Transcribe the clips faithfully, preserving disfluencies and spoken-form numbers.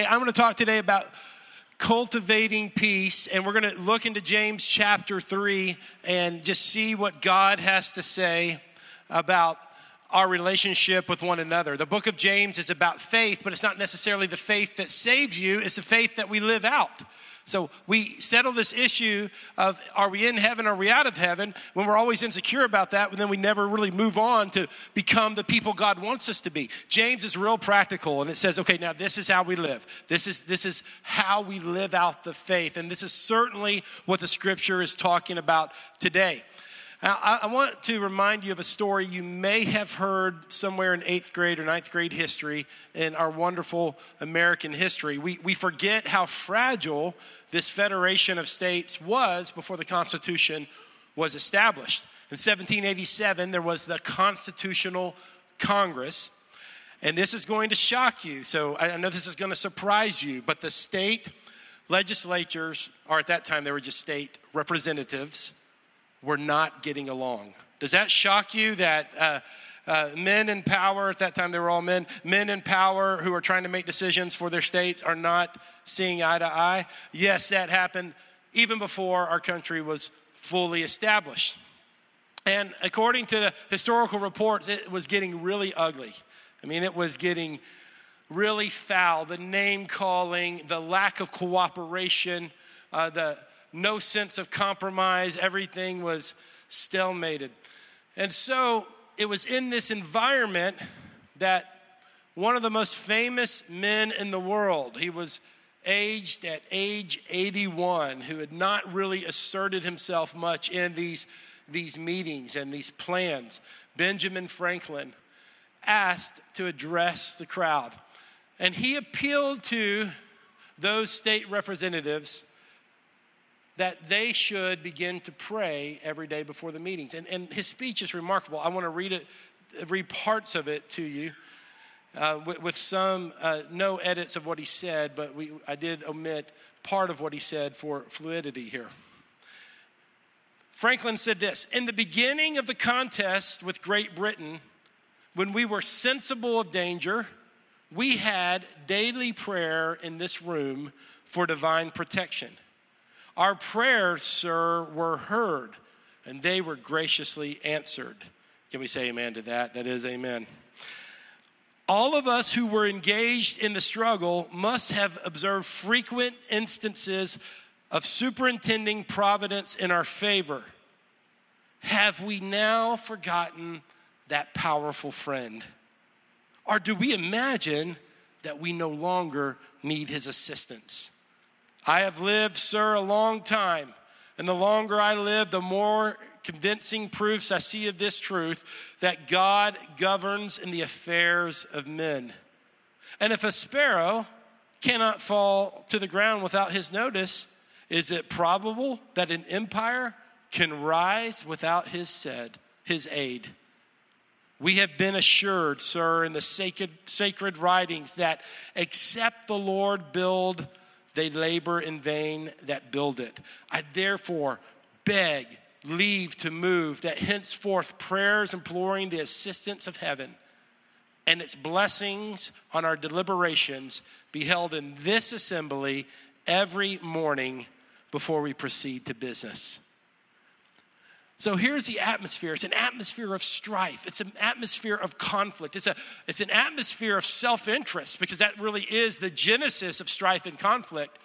Hey, I'm gonna talk today about cultivating peace, and we're gonna look into James chapter three and just see what God has to say about our relationship with one another. The book of James is about faith, but it's not necessarily the faith that saves you, it's the faith that we live out. So we settle this issue of are we in heaven, are we out of heaven? When we're always insecure about that, then we never really move on to become the people God wants us to be. James is real practical, and it says, okay, now this is how we live. This is this is how we live out the faith, and this is certainly what the scripture is talking about today. Now, I, I want to remind you of a story you may have heard somewhere in eighth grade or ninth grade history in our wonderful American history. We we forget how fragile this federation of states was before the Constitution was established. In seventeen eighty-seven, there was the Constitutional Congress, and this is going to shock you. So I know this is going to surprise you, but the state legislatures, or at that time they were just state representatives, were not getting along. Does that shock you that uh, uh, men in power, at that time they were all men, men in power who are trying to make decisions for their states are not seeing eye to eye? Yes, that happened even before our country was fully established. And according to the historical reports, it was getting really ugly. I mean, it was getting really foul. The name calling, the lack of cooperation, uh, the no sense of compromise. Everything was stalemated. And so it was in this environment that one of the most famous men in the world, he was aged at age eighty-one, who had not really asserted himself much in these, these meetings and these plans, Benjamin Franklin, asked to address the crowd. And he appealed to those state representatives that they should begin to pray every day before the meetings. And, and his speech is remarkable. I want to read it, read parts of it to you uh, with, with some, uh, no edits of what he said, but we, I did omit part of what he said for fluidity here. Franklin said this, "In the beginning of the contest with Great Britain, when we were sensible of danger, we had daily prayer in this room for divine protection. Our prayers, sir, were heard, and they were graciously answered." Can we say amen to that? That is amen. All of us who were engaged in the struggle must have observed frequent instances of superintending providence in our favor. Have we now forgotten that powerful friend? Or do we imagine that we no longer need his assistance? I have lived, sir, a long time, and the longer I live, the more convincing proofs I see of this truth, that God governs in the affairs of men. And if a sparrow cannot fall to the ground without his notice, is it probable that an empire can rise without his said, his aid? We have been assured, sir, in the sacred, sacred writings that except the Lord build, they labor in vain that build it. I therefore beg leave to move that henceforth prayers imploring the assistance of heaven and its blessings on our deliberations be held in this assembly every morning before we proceed to business." So here's the atmosphere. It's an atmosphere of strife. It's an atmosphere of conflict. It's a, it's an atmosphere of self-interest, because that really is the genesis of strife and conflict.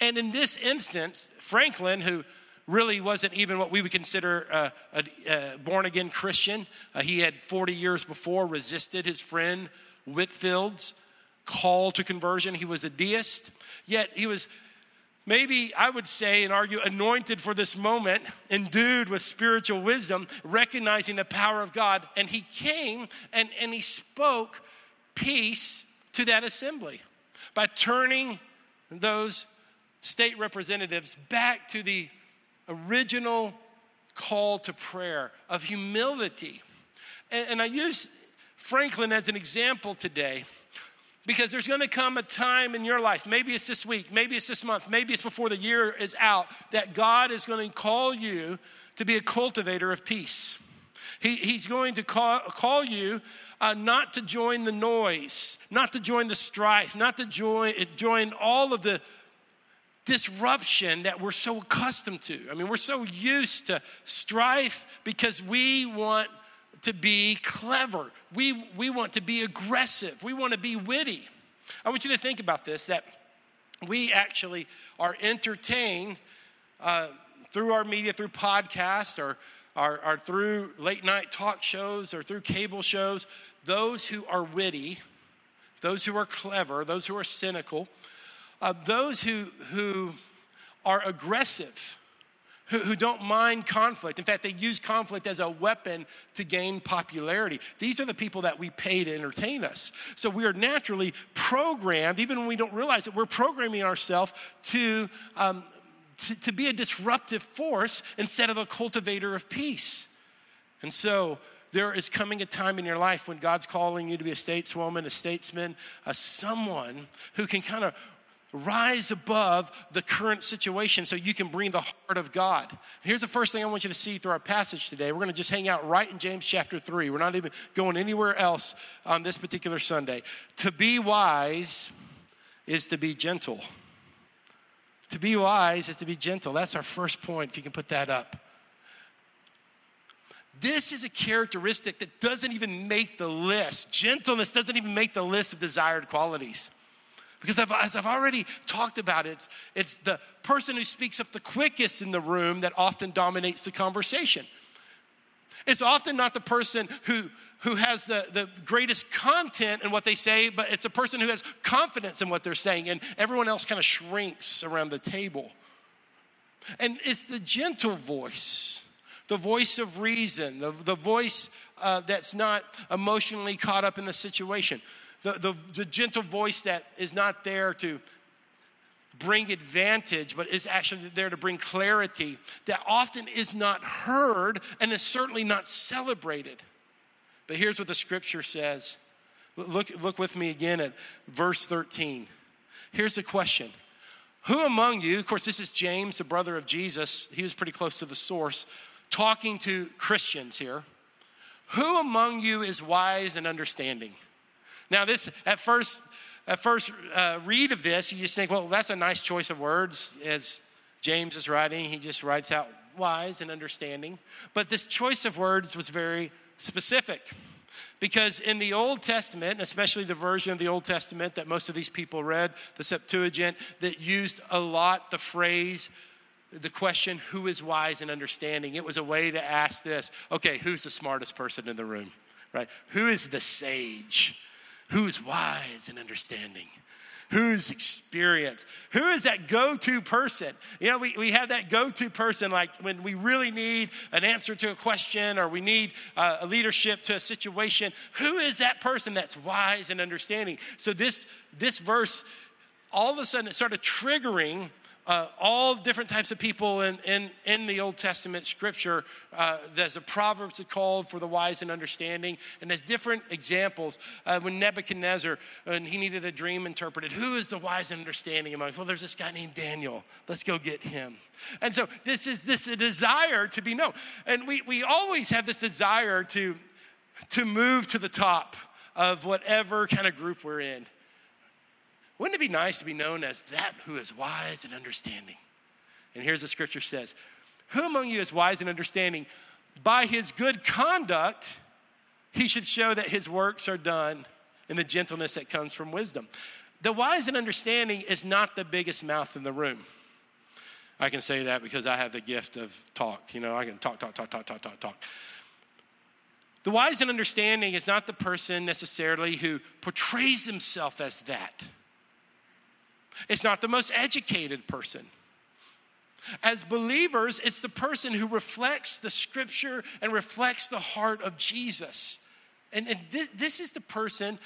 And in this instance, Franklin, who really wasn't even what we would consider a, a, a born-again Christian, uh, he had forty years before resisted his friend Whitfield's call to conversion. He was a deist, yet he was maybe, I would say and argue, anointed for this moment, endued with spiritual wisdom, recognizing the power of God. And he came and, and he spoke peace to that assembly by turning those state representatives back to the original call to prayer of humility. And, and I use Franklin as an example today, because there's gonna come a time in your life, maybe it's this week, maybe it's this month, maybe it's before the year is out, that God is gonna call you to be a cultivator of peace. He, he's going to call, call you uh, not to join the noise, not to join the strife, not to join, join all of the disruption that we're so accustomed to. I mean, we're so used to strife because we want to be clever. We, we want to be aggressive. We want to be witty. I want you to think about this, that we actually are entertained uh, through our media, through podcasts, or, or, or through late night talk shows, or through cable shows, those who are witty, those who are clever, those who are cynical, uh, those who, who are aggressive, who, who don't mind conflict. In fact, they use conflict as a weapon to gain popularity. These are the people that we pay to entertain us. So we are naturally programmed, even when we don't realize it, we're programming ourselves to um, To, to be a disruptive force instead of a cultivator of peace. And so there is coming a time in your life when God's calling you to be a stateswoman, a statesman, a someone who can kind of rise above the current situation so you can bring the heart of God. And here's the first thing I want you to see through our passage today. We're going to just hang out right in James chapter three. We're not even going anywhere else on this particular Sunday. To be wise is to be gentle. To be wise is to be gentle. That's our first point, if you can put that up. This is a characteristic that doesn't even make the list. Gentleness doesn't even make the list of desired qualities. Because I've, as I've already talked about it, it's the person who speaks up the quickest in the room that often dominates the conversation. It's often not the person who, who has the, the greatest content in what they say, but it's a person who has confidence in what they're saying, and everyone else kind of shrinks around the table. And it's the gentle voice, the voice of reason, the, the voice uh, that's not emotionally caught up in the situation, the, the, the gentle voice that is not there to bring advantage, but is actually there to bring clarity, that often is not heard and is certainly not celebrated. But here's what the scripture says. Look, look with me again at verse thirteen. Here's the question. Who among you, of course, this is James, the brother of Jesus. He was pretty close to the source, talking to Christians here. Who among you is wise and understanding? Now this, at first, At first uh, read of this, you just think, well, that's a nice choice of words. As James is writing, he just writes out wise and understanding. But this choice of words was very specific, because in the Old Testament, especially the version of the Old Testament that most of these people read, the Septuagint, that used a lot the phrase, the question, who is wise and understanding? It was a way to ask this, okay, who's the smartest person in the room, right? Who is the sage? Who's wise and understanding? Who's experienced? Who is that go-to person? You know, we, we have that go-to person, like when we really need an answer to a question, or we need uh, a leadership to a situation. Who is that person that's wise and understanding? So this, this verse, all of a sudden, it started triggering uh, all different types of people in, in, in the Old Testament scripture. Uh, there's a Proverbs that called for the wise and understanding, and there's different examples. Uh, when Nebuchadnezzar, and he needed a dream interpreted, who is the wise and understanding among us? Well, there's this guy named Daniel. Let's go get him. And so this is this a desire to be known. And we, we always have this desire to, to move to the top of whatever kind of group we're in. Wouldn't it be nice to be known as that who is wise and understanding? And here's the scripture says, who among you is wise and understanding? By his good conduct, he should show that his works are done in the gentleness that comes from wisdom. The wise and understanding is not the biggest mouth in the room. I can say that because I have the gift of talk. You know, I can talk, talk, talk, talk, talk, talk, talk. The wise and understanding is not the person necessarily who portrays himself as that. It's not the most educated person. As believers, it's the person who reflects the scripture and reflects the heart of Jesus. And, and th- this is the person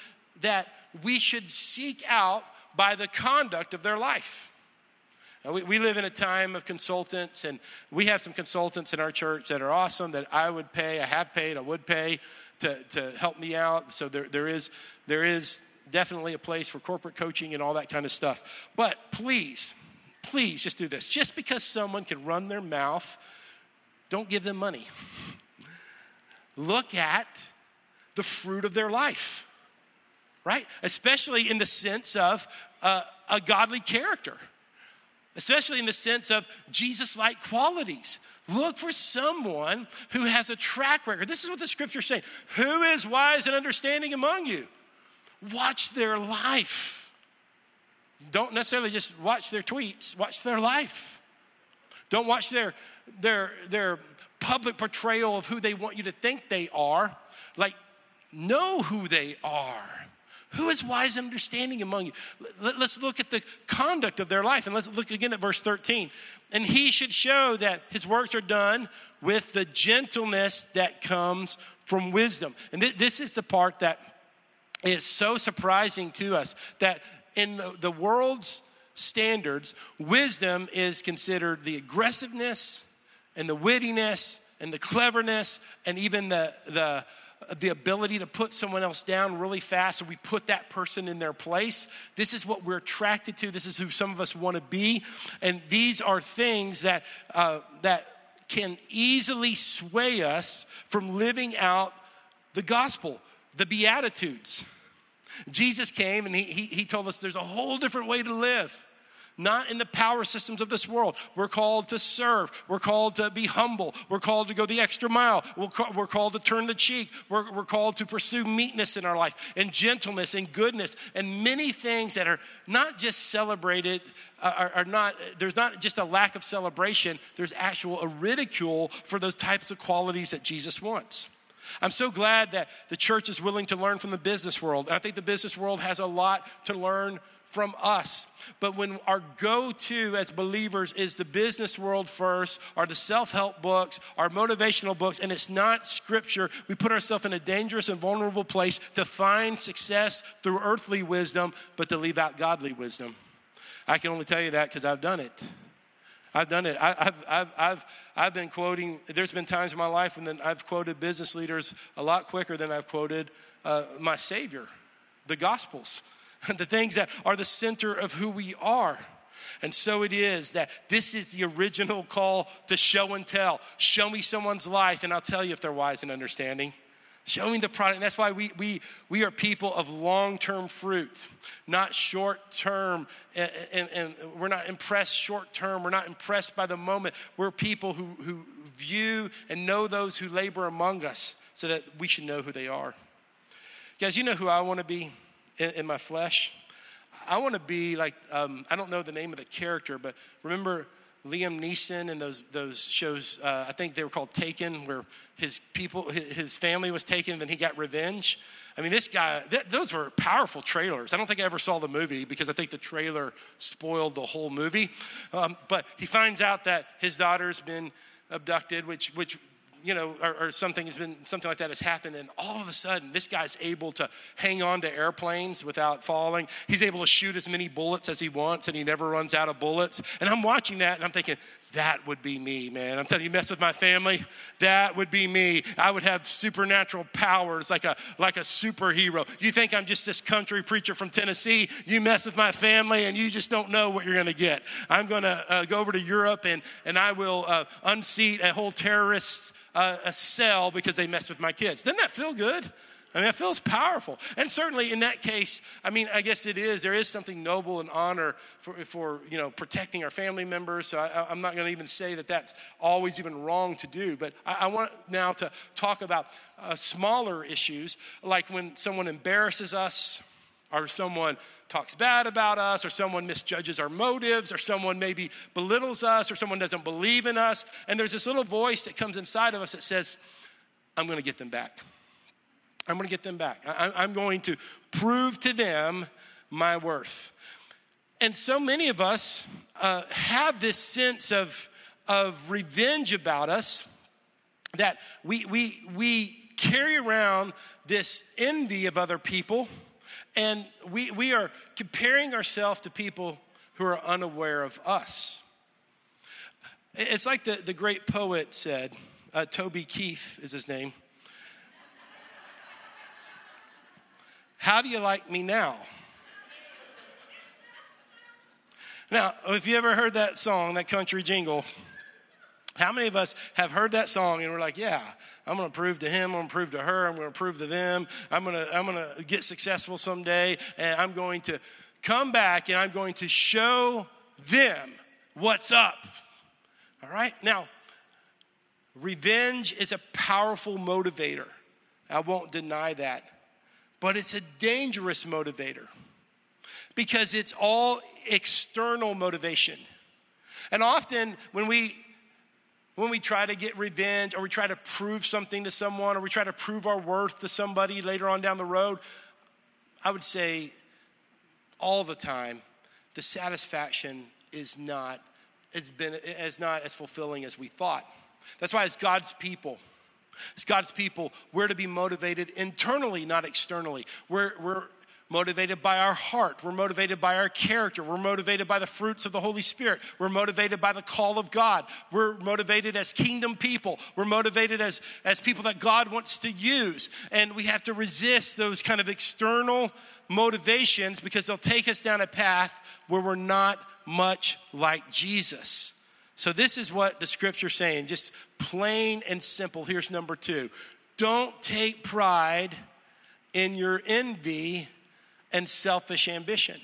that we should seek out by the conduct of their life. Now, we, we live in a time of consultants, and we have some consultants in our church that are awesome, that I would pay, I have paid, I would pay to, to help me out. So there, there is, there is, definitely a place for corporate coaching and all that kind of stuff. But please, please just do this. Just because someone can run their mouth, don't give them money. look at the fruit of their life, right? Especially in the sense of uh, a godly character, especially in the sense of Jesus-like qualities. Look for someone who has a track record. This is what the scripture is saying. Who is wise and understanding among you? Watch their life. Don't necessarily just watch their tweets, watch their life. Don't watch their, their, their public portrayal of who they want you to think they are. Like, know who they are. Who is wise and understanding among you? Let's look at the conduct of their life. And let's look again at verse thirteen. And he should show that his works are done with the gentleness that comes from wisdom. And th- this is the part that is so surprising to us, that in the, the world's standards, wisdom is considered the aggressiveness and the wittiness and the cleverness and even the the the ability to put someone else down really fast, and we put that person in their place. This is what we're attracted to. This is who some of us want to be. And these are things that uh, that can easily sway us from living out the gospel, the Beatitudes. Jesus came and he, he, he told us there's a whole different way to live. Not in the power systems of this world. We're called to serve. We're called to be humble. We're called to go the extra mile. We're, ca- we're called to turn the cheek. We're, we're called to pursue meekness in our life, and gentleness and goodness, and many things that are not just celebrated, uh, are, are not, there's not just a lack of celebration, there's actual a ridicule for those types of qualities that Jesus wants. I'm so glad that the church is willing to learn from the business world. And I think the business world has a lot to learn from us. But when our go-to as believers is the business world first, or the self-help books, our motivational books, and it's not scripture, we put ourselves in a dangerous and vulnerable place to find success through earthly wisdom, but to leave out godly wisdom. I can only tell you that because I've done it. I've done it. I, I've, I've, I've, I've been quoting, there's been times in my life when I've quoted business leaders a lot quicker than I've quoted uh, my Savior, the Gospels, the things that are the center of who we are. And so it is that this is the original call to show and tell. Show me someone's life and I'll tell you if they're wise and understanding. Show me the product. And that's why we we we are people of long-term fruit, not short-term. And, and, and we're not impressed short-term. We're not impressed by the moment. We're people who, who view and know those who labor among us so that we should know who they are. Guys, you know who I want to be? In my flesh, I want to be like, um, I don't know the name of the character, but remember Liam Neeson and those those shows, uh, I think they were called Taken, where his people, his family was taken and then he got revenge. I mean, this guy, th- those were powerful trailers. I don't think I ever saw the movie because I think the trailer spoiled the whole movie. Um, but he finds out that his daughter's been abducted, which, which you know, or, or something has been, something like that has happened, and all of a sudden, this guy's able to hang on to airplanes without falling. He's able to shoot as many bullets as he wants, and he never runs out of bullets. And I'm watching that, and I'm thinking, that would be me, man. I'm telling you, mess with my family, that would be me. I would have supernatural powers like a like a superhero. You think I'm just this country preacher from Tennessee? You mess with my family, and you just don't know what you're going to get. I'm going to uh, go over to Europe, and, and I will uh, unseat a whole terrorist Uh, a cell because they messed with my kids. Doesn't that feel good? I mean, that feels powerful. And certainly in that case, I mean, I guess it is. There is something noble and honor for, for you know, protecting our family members. So I, I'm not going to even say that that's always even wrong to do. But I, I want now to talk about uh, smaller issues, like when someone embarrasses us, or someone talks bad about us, or someone misjudges our motives, or someone maybe belittles us, or someone doesn't believe in us. And there's this little voice that comes inside of us that says, I'm gonna get them back. I'm gonna get them back. I- I'm going to prove to them my worth. And so many of us uh, have this sense of, of revenge about us, that we, we, we carry around this envy of other people. And we we are comparing ourselves to people who are unaware of us. It's like the, the great poet said, uh, Toby Keith is his name. How do you like me now? Now, if you ever heard that song, that country jingle, How many of us have heard that song and we're like, yeah, I'm gonna prove to him, I'm gonna prove to her, I'm gonna prove to them, I'm gonna, I'm gonna get successful someday, and I'm going to come back and I'm going to show them what's up. All right? Now, revenge is a powerful motivator. I won't deny that. But it's a dangerous motivator because it's all external motivation. And often when we When we try to get revenge, or we try to prove something to someone, or we try to prove our worth to somebody later on down the road, I would say all the time, the satisfaction is not, it's been, it's not as fulfilling as we thought. That's why as God's people, as God's people, we're to be motivated internally, not externally. We're, we're motivated by our heart. We're motivated by our character. We're motivated by the fruits of the Holy Spirit. We're motivated by the call of God. We're motivated as kingdom people. We're motivated as, as people that God wants to use. And we have to resist those kind of external motivations because they'll take us down a path where we're not much like Jesus. So this is what the scripture's saying, just plain and simple. Here's number two. Don't take pride in your envy and selfish ambition.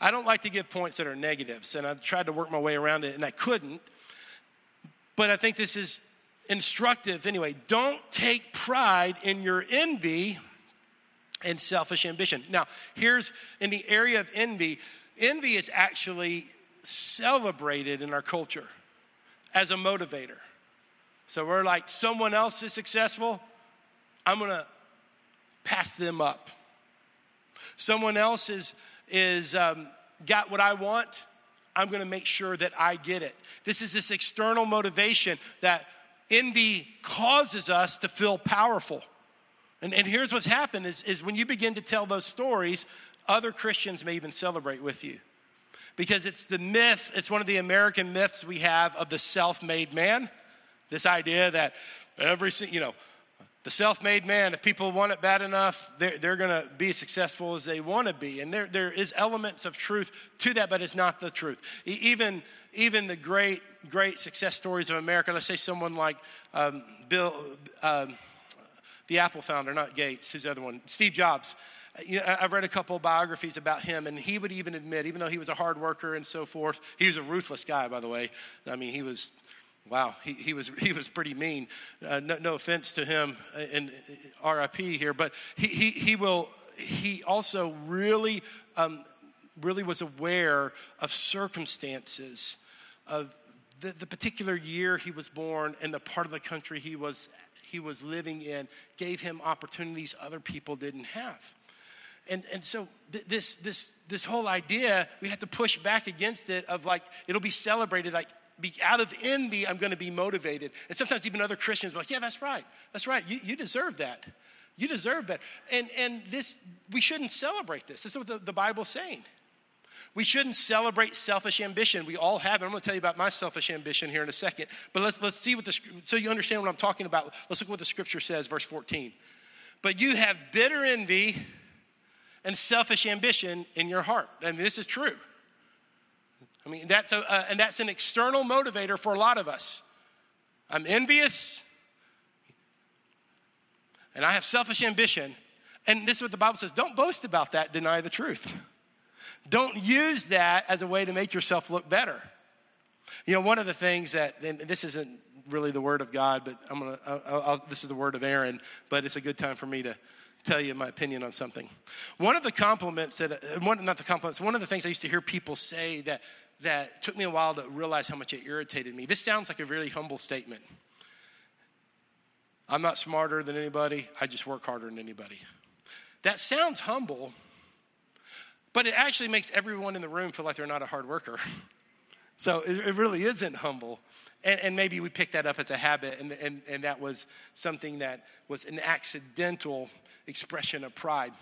I don't like to give points that are negatives, and I tried to work my way around it, and I couldn't, but I think this is instructive anyway. Don't take pride in your envy and selfish ambition. Now, here's in the area of envy, envy is actually celebrated in our culture as a motivator. So we're like, someone else is successful, I'm gonna pass them up. Someone else is, is um, got what I want, I'm gonna make sure that I get it. This is this external motivation that envy causes us to feel powerful. And, and here's what's happened is, is when you begin to tell those stories, other Christians may even celebrate with you. Because it's the myth, it's one of the American myths we have of the self-made man. This idea that every, you know, the self-made man, if people want it bad enough, they're, they're going to be as successful as they want to be. And there, there is elements of truth to that, but it's not the truth. Even, even the great, great success stories of America, let's say someone like um, Bill, um, the Apple founder, not Gates, who's the other one, Steve Jobs. You know, I've read a couple of biographies about him, and he would even admit, even though he was a hard worker and so forth, he was a ruthless guy, by the way. I mean, he was... Wow, he, he was he was pretty mean. Uh, no, no offense to him, and R I P here, but he he he will he also really um, really was aware of circumstances, of the, the particular year he was born and the part of the country he was he was living in gave him opportunities other people didn't have. And and so th- this this this whole idea, we have to push back against it of like it'll be celebrated like. Be, out of envy, I'm going to be motivated. And sometimes even other Christians are like, yeah, that's right. That's right. You, you deserve that. You deserve that. And and this, we shouldn't celebrate this. This is what the, the Bible's saying. We shouldn't celebrate selfish ambition. We all have it. I'm going to tell you about my selfish ambition here in a second. But let's let's see what the, so you understand what I'm talking about. Let's look at what the scripture says, verse fourteen. But you have bitter envy and selfish ambition in your heart. And this is true. I mean, that's a, uh, and that's an external motivator for a lot of us. I'm envious, and I have selfish ambition. And this is what the Bible says, don't boast about that, deny the truth. Don't use that as a way to make yourself look better. You know, one of the things that, and this isn't really the word of God, but I'm gonna, I'll, I'll, this is the word of Aaron, but it's a good time for me to tell you my opinion on something. One of the compliments that, one, not the compliments, one of the things I used to hear people say that, that took me a while to realize how much it irritated me. This sounds like a really humble statement. I'm not smarter than anybody. I just work harder than anybody. That sounds humble, but it actually makes everyone in the room feel like they're not a hard worker. So it, it really isn't humble. And, and maybe we picked that up as a habit, and, and, and that was something that was an accidental expression of pride.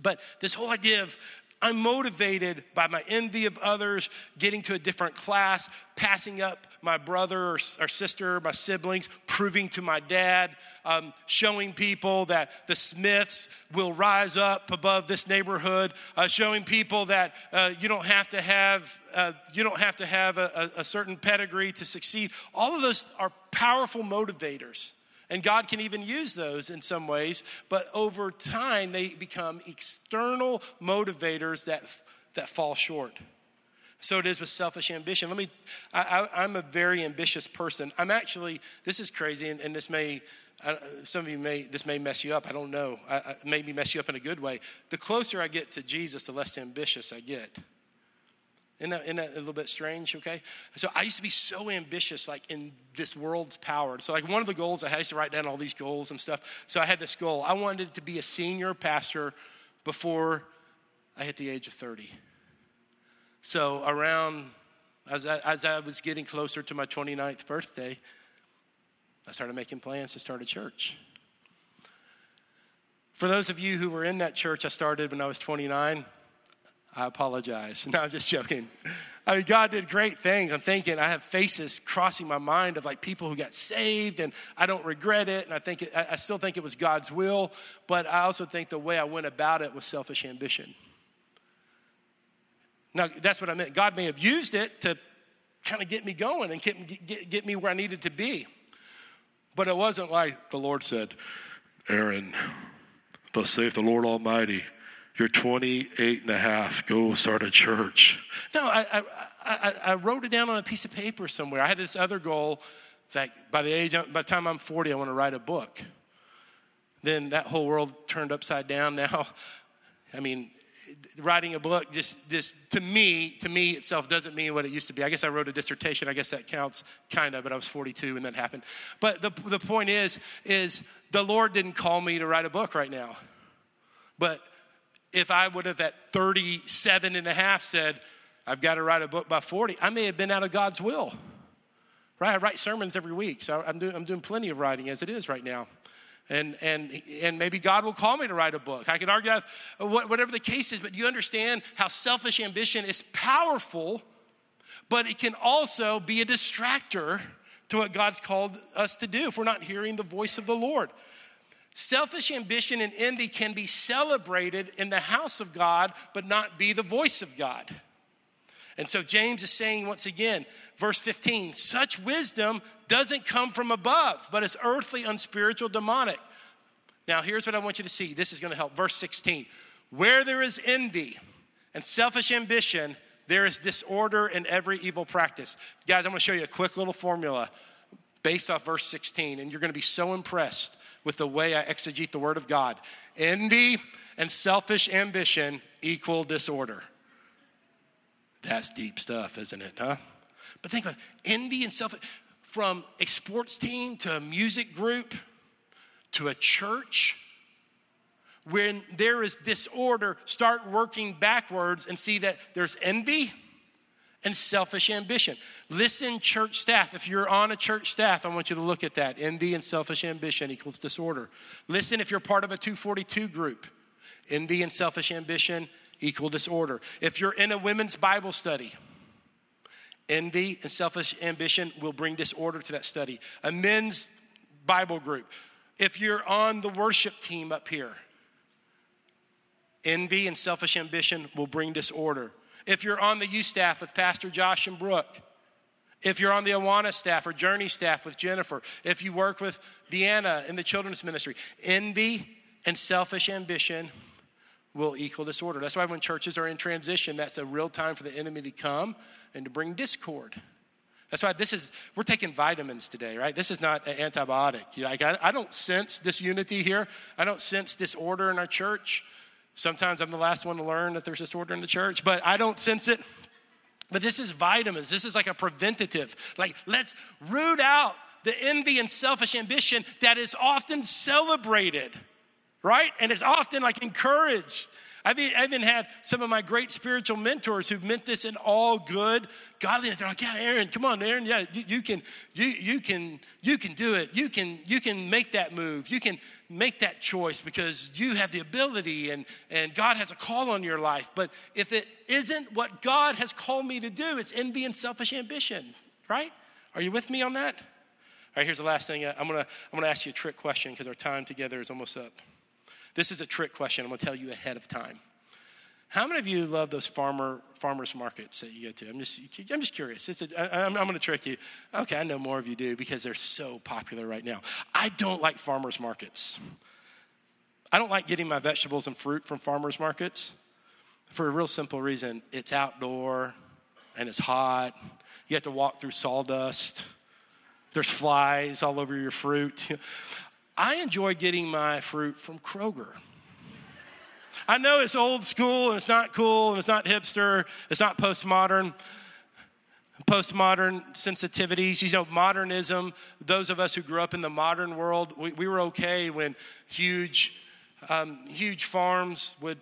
But this whole idea of I'm motivated by my envy of others, getting to a different class, passing up my brother or, or sister, my siblings, proving to my dad, um, showing people that the Smiths will rise up above this neighborhood, uh, showing people that uh, you don't have to have uh, you don't have to have a, a certain pedigree to succeed. All of those are powerful motivators, and God can even use those in some ways. But over time, they become external motivators that that fall short. So it is with selfish ambition. Let me, I, I, I'm a very ambitious person. I'm actually, this is crazy, and, and this may, I, some of you may, this may mess you up. I don't know. I, I, maybe mess you up in a good way. The closer I get to Jesus, the less ambitious I get. Isn't that, isn't that a little bit strange, okay? So I used to be so ambitious, like in this world's power. So like one of the goals I had, I used to write down all these goals and stuff. So I had this goal. I wanted to be a senior pastor before I hit the age of thirty. So around, as I, as I was getting closer to my twenty-ninth birthday, I started making plans to start a church. For those of you who were in that church I started when I was twenty-nine, I apologize. No, I'm just joking. I mean, God did great things. I'm thinking, I have faces crossing my mind of like people who got saved, and I don't regret it. And I think it, I still think it was God's will, but I also think the way I went about it was selfish ambition. Now, that's what I meant. God may have used it to kind of get me going and get, get, get me where I needed to be. But it wasn't like the Lord said, "Aaron, thus saith the Lord Almighty, you're twenty-eight and a half, go start a church." No, I, I, I, I wrote it down on a piece of paper somewhere. I had this other goal that by the age, by the time I'm forty, I want to write a book. Then that whole world turned upside down now. I mean, writing a book, just, just to me, to me itself doesn't mean what it used to be. I guess I wrote a dissertation. I guess that counts, kind of, but I was forty-two when that happened. But the the point is, is the Lord didn't call me to write a book right now. But if I would have at thirty-seven and a half said, "I've got to write a book by forty," I may have been out of God's will, right? I write sermons every week, so I'm doing, I'm doing plenty of writing as it is right now. And and and maybe God will call me to write a book. I could argue whatever the case is, but you understand how selfish ambition is powerful, but it can also be a distractor to what God's called us to do if we're not hearing the voice of the Lord. Selfish ambition and envy can be celebrated in the house of God, but not be the voice of God. And so James is saying once again, verse fifteen, such wisdom doesn't come from above, but is earthly, unspiritual, demonic. Now, here's what I want you to see. This is going to help. Verse sixteen, where there is envy and selfish ambition, there is disorder in every evil practice. Guys, I'm going to show you a quick little formula based off verse sixteen, and you're going to be so impressed with the way I exegete the word of God. Envy and selfish ambition equal disorder. That's deep stuff, isn't it, huh? But think about it. Envy and self, from a sports team to a music group to a church, when there is disorder, start working backwards and see that there's envy and selfish ambition. Listen, church staff, if you're on a church staff, I want you to look at that. Envy and selfish ambition equals disorder. Listen, if you're part of a two forty-two group, envy and selfish ambition equal disorder. If you're in a women's Bible study, envy and selfish ambition will bring disorder to that study. A men's Bible group. If you're on the worship team up here, envy and selfish ambition will bring disorder. If you're on the youth staff with Pastor Josh and Brooke, if you're on the Awana staff or Journey staff with Jennifer, if you work with Deanna in the children's ministry, envy and selfish ambition will equal disorder. That's why when churches are in transition, that's a real time for the enemy to come and to bring discord. That's why this is, we're taking vitamins today, right? This is not an antibiotic. Like, I, I don't sense disunity here. I don't sense disorder in our church. Sometimes I'm the last one to learn that there's disorder in the church, but I don't sense it. But this is vitamins. This is like a preventative. Like, let's root out the envy and selfish ambition that is often celebrated, right? And it's often like encouraged. I've even had some of my great spiritual mentors who've meant this in all good godliness. They're like, "Yeah, Aaron, come on, Aaron. Yeah, you, you can, you you can, you can do it. You can, you can make that move. You can make that choice because you have the ability, and and God has a call on your life." But if it isn't what God has called me to do, it's envy and selfish ambition, right? Are you with me on that? right, here's the last thing. I'm gonna I'm gonna ask you a trick question because our time together is almost up. This is a trick question. I'm gonna tell you ahead of time. How many of you love those farmer farmers markets that you go to? I'm just I'm just curious. It's a, I'm, I'm going to trick you. Okay, I know more of you do because they're so popular right now. I don't like farmers markets. I don't like getting my vegetables and fruit from farmers markets for a real simple reason. It's outdoor and it's hot. You have to walk through sawdust. There's flies all over your fruit. I enjoy getting my fruit from Kroger. I know it's old school and it's not cool and it's not hipster. It's not postmodern. Postmodern sensitivities, you know, modernism. Those of us who grew up in the modern world, we, we were okay when huge, um, huge farms would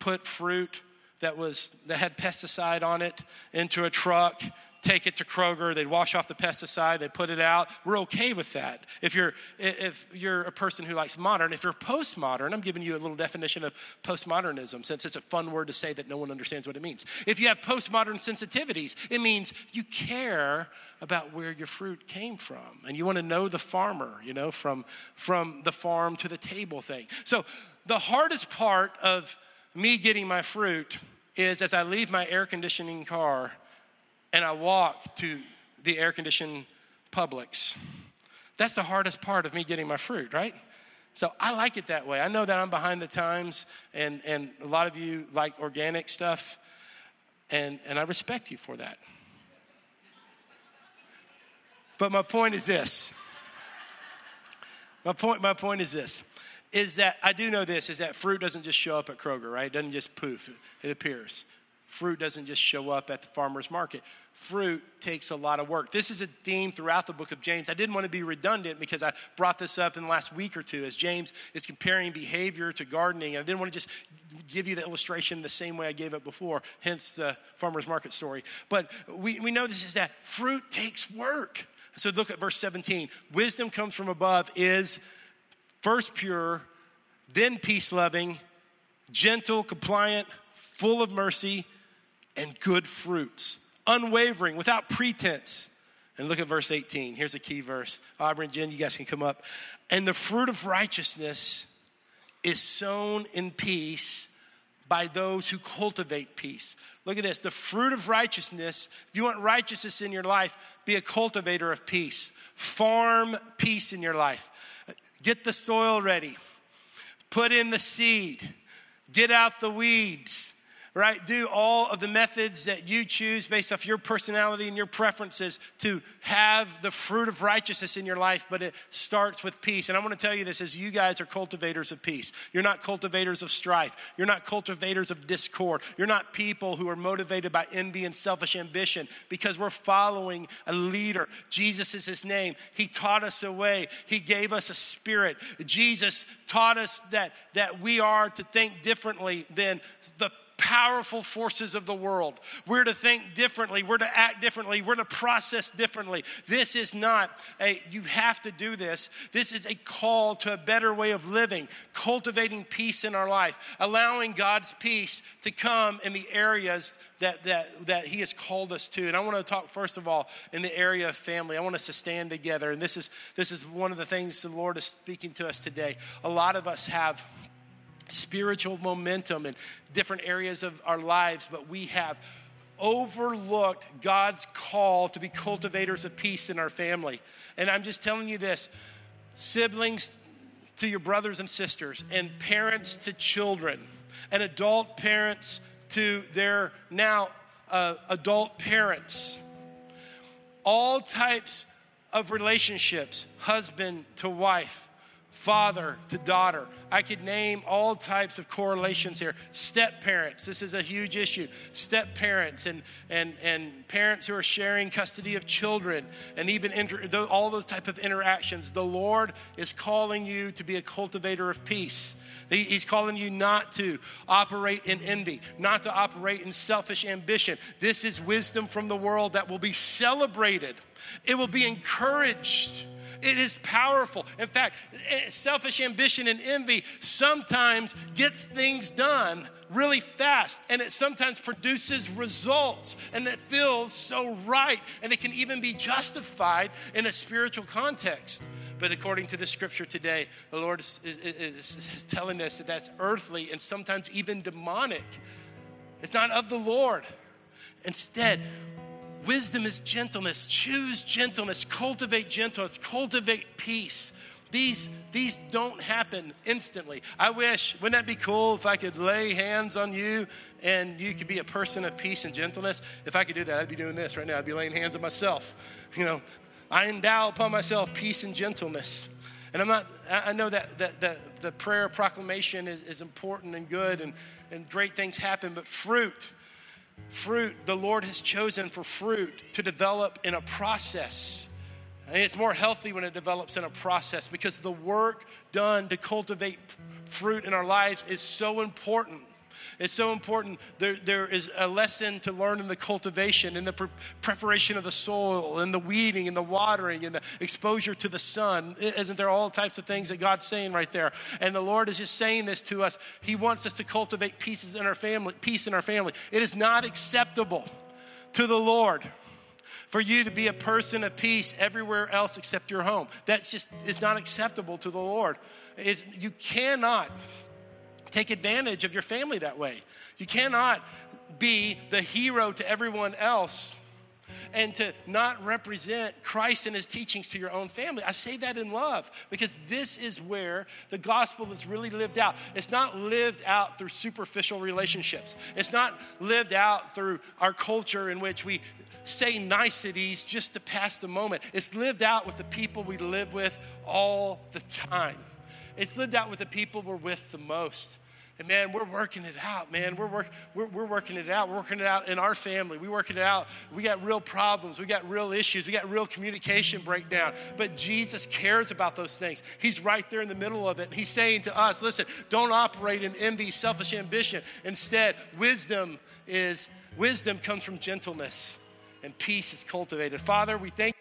put fruit that was that had pesticide on it into a truck. Take it to Kroger, they'd wash off the pesticide, they put it out. We're okay with that. If you're if you're a person who likes modern, if you're postmodern, I'm giving you a little definition of postmodernism since it's a fun word to say that no one understands what it means. If you have postmodern sensitivities, it means you care about where your fruit came from and you want to know the farmer, you know, from, from the farm to the table thing. So the hardest part of me getting my fruit is as I leave my air conditioning car, and I walk to the air-conditioned Publix. That's the hardest part of me getting my fruit, right? So I like it that way. I know that I'm behind the times, and, and a lot of you like organic stuff, and, and I respect you for that. But my point is this. My point, my point is this. Is that I do know this, is that fruit doesn't just show up at Kroger, right? It doesn't just poof. It, it appears. Fruit doesn't just show up at the farmer's market. Fruit takes a lot of work. This is a theme throughout the book of James. I didn't want to be redundant because I brought this up in the last week or two as James is comparing behavior to gardening. And I didn't want to just give you the illustration the same way I gave it before, hence the farmer's market story. But we, we know this is that fruit takes work. So look at verse seventeen. Wisdom comes from above is first pure, then peace-loving, gentle, compliant, full of mercy, and good fruits, unwavering, without pretense. And look at verse eighteen. Here's a key verse. Aubrey and Jen, you guys can come up. And the fruit of righteousness is sown in peace by those who cultivate peace. Look at this. The fruit of righteousness, if you want righteousness in your life, be a cultivator of peace. Farm peace in your life. Get the soil ready. Put in the seed. Get out the weeds. Right? Do all of the methods that you choose based off your personality and your preferences to have the fruit of righteousness in your life, but it starts with peace. And I want to tell you this, as you guys are cultivators of peace. You're not cultivators of strife. You're not cultivators of discord. You're not people who are motivated by envy and selfish ambition because we're following a leader. Jesus is his name. He taught us a way. He gave us a spirit. Jesus taught us that, that we are to think differently than the powerful forces of the world. We're to think differently. We're to act differently. We're to process differently. This is not a, you have to do this. This is a call to a better way of living, cultivating peace in our life, allowing God's peace to come in the areas that, that, that he has called us to. And I want to talk, first of all, in the area of family. I want us to stand together. And this is, this is one of the things the Lord is speaking to us today. A lot of us have spiritual momentum in different areas of our lives, but we have overlooked God's call to be cultivators of peace in our family. And I'm just telling you this, siblings to your brothers and sisters, and parents to children, and adult parents to their now uh, adult parents, all types of relationships, husband to wife, father to daughter. I could name all types of correlations here. Step parents, this is a huge issue. Step parents and and and parents who are sharing custody of children and even inter, all those type of interactions. The Lord is calling you to be a cultivator of peace. He's calling you not to operate in envy, not to operate in selfish ambition. This is wisdom from the world that will be celebrated. It will be encouraged. It is powerful. In fact, selfish ambition and envy sometimes gets things done really fast, and it sometimes produces results, and it feels so right, and it can even be justified in a spiritual context. But according to the scripture today, the Lord is, is, is, is telling us that that's earthly and sometimes even demonic. It's not of the Lord. Instead, wisdom is gentleness. Choose gentleness. Cultivate gentleness. Cultivate peace. These, these don't happen instantly. I wish, wouldn't that be cool if I could lay hands on you and you could be a person of peace and gentleness? If I could do that, I'd be doing this right now. I'd be laying hands on myself. You know, I endow upon myself peace and gentleness. And I'm not, I know that, that, that the prayer proclamation is, is important and good, and, and great things happen, but fruit, fruit, the Lord has chosen for fruit to develop in a process. And it's more healthy when it develops in a process, because the work done to cultivate fruit in our lives is so important. It's so important. There, there is a lesson to learn in the cultivation, in the pre- preparation of the soil, in the weeding, in the watering, in the exposure to the sun. Isn't there all types of things that God's saying right there? And the Lord is just saying this to us. He wants us to cultivate peace in our family. Peace in our family. It is not acceptable to the Lord for you to be a person of peace everywhere else except your home. That just is not acceptable to the Lord. It's, you cannot take advantage of your family that way. You cannot be the hero to everyone else and to not represent Christ and his teachings to your own family. I say that in love, because this is where the gospel is really lived out. It's not lived out through superficial relationships. It's not lived out through our culture in which we say niceties just to pass the moment. It's lived out with the people we live with all the time. It's lived out with the people we're with the most. And man, we're working it out, man. We're, work, we're, we're working it out. We're working it out in our family. We're working it out. We got real problems. We got real issues. We got real communication breakdown. But Jesus cares about those things. He's right there in the middle of it. He's saying to us, listen, don't operate in envy, selfish ambition. Instead, wisdom is wisdom comes from gentleness, and peace is cultivated. Father, we thank you.